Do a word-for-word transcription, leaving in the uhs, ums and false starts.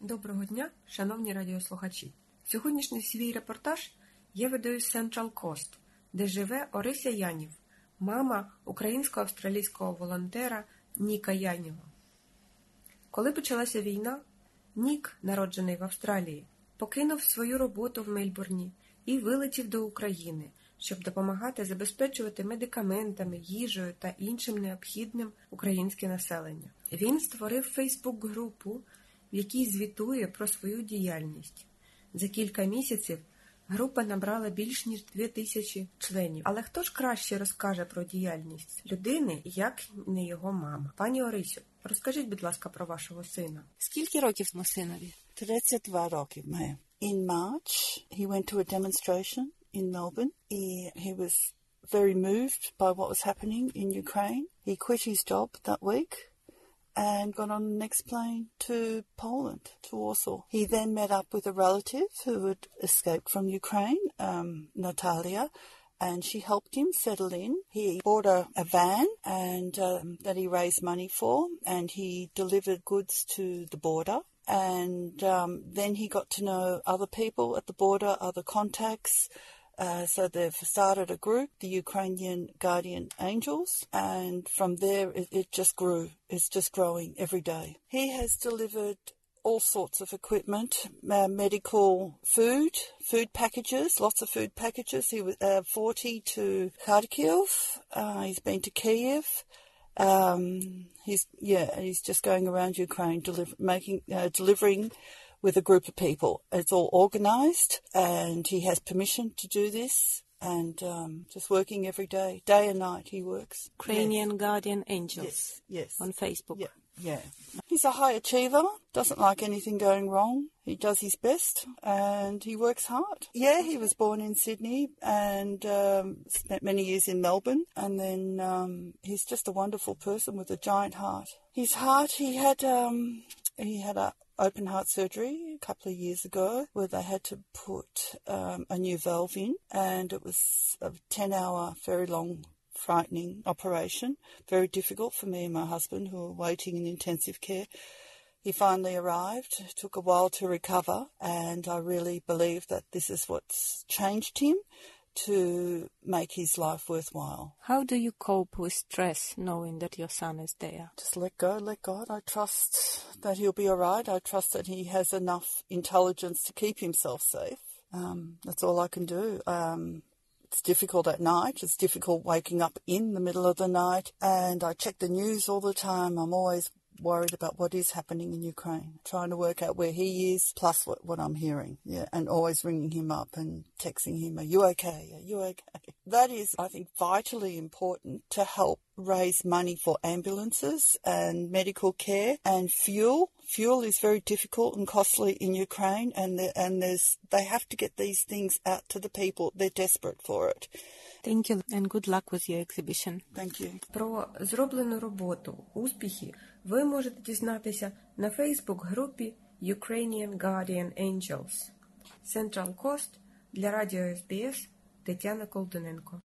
Доброго дня, шановні радіослухачі! Сьогоднішній свій репортаж я веду з Central Coast, де живе Орися Янів, мама українсько-австралійського волонтера Ніка Яніва. Коли почалася війна, Нік, народжений в Австралії, покинув свою роботу в Мельбурні і вилетів до України, щоб допомагати забезпечувати медикаментами, їжею та іншим необхідним українське населення. Він створив фейсбук-групу, в якій звітує про свою діяльність. За кілька місяців група набрала більш ніж дві тисячі членів. Але хто ж краще розкаже про діяльність людини, як не його мама? Пані Орисю, розкажіть, будь ласка, про вашого сина. Скільки років ми синові? тридцять два роки має. In March he went to a demonstration in Melbourne. He, he was very moved by what was happening in Ukraine. He quit his job that week and got on the next plane to Poland, to Warsaw. He then met up with a relative who had escaped from Ukraine, um, Natalia, and she helped him settle in. He bought a, a van and um, that he raised money for, and he delivered goods to the border. And um, then he got to know other people at the border, other contacts. Uh, so they've started a group, the Ukrainian Guardian Angels, and from there it, it just grew. It's just growing every day. He has delivered all sorts of equipment, uh, medical food, food packages, lots of food packages. He was uh, forty to Kharkiv. Uh, he's been to Kyiv. Um, he's yeah, and he's just going around Ukraine, deliver, making uh, delivering. With a group of people. It's all organised and he has permission to do this and um, just working every day, day and night he works. Ukrainian yes. Guardian Angels yes, yes. on Facebook. Yeah, yeah. He's a high achiever, doesn't like anything going wrong. He does his best and he works hard. Yeah, he was born in Sydney and um, spent many years in Melbourne and then um, he's just a wonderful person with a giant heart. His heart, he had, um, he had a open heart surgery a couple of years ago where they had to put um, a new valve in and it was a ten hour, very long, frightening operation. Very difficult for me and my husband who were waiting in intensive care. He finally arrived. It took a while to recover and I really believe that this is what's changed him to make his life worthwhile. How do you cope with stress knowing that your son is there? Just let go, let God. I trust that he'll be all right. I trust that he has enough intelligence to keep himself safe. Um, that's all I can do. Um, it's difficult at night. It's difficult waking up in the middle of the night. And I check the news all the time. I'm always worried about what is happening in Ukraine, trying to work out where he is, plus what, what I'm hearing, yeah, and always ringing him up and texting him, are you okay, are you okay? That is, I think, vitally important to help raise money for ambulances and medical care and fuel. Fuel is very difficult and costly in Ukraine, and the, and there's they have to get these things out to the people. They're desperate for it. Thank you and good luck with your exhibition. Thank you. Про зроблену роботу, успіхи ви можете дізнатися на Facebook-групі Ukrainian Guardian Angels. Central Coast для радіо ес бі ес Тетяна Колтоненко.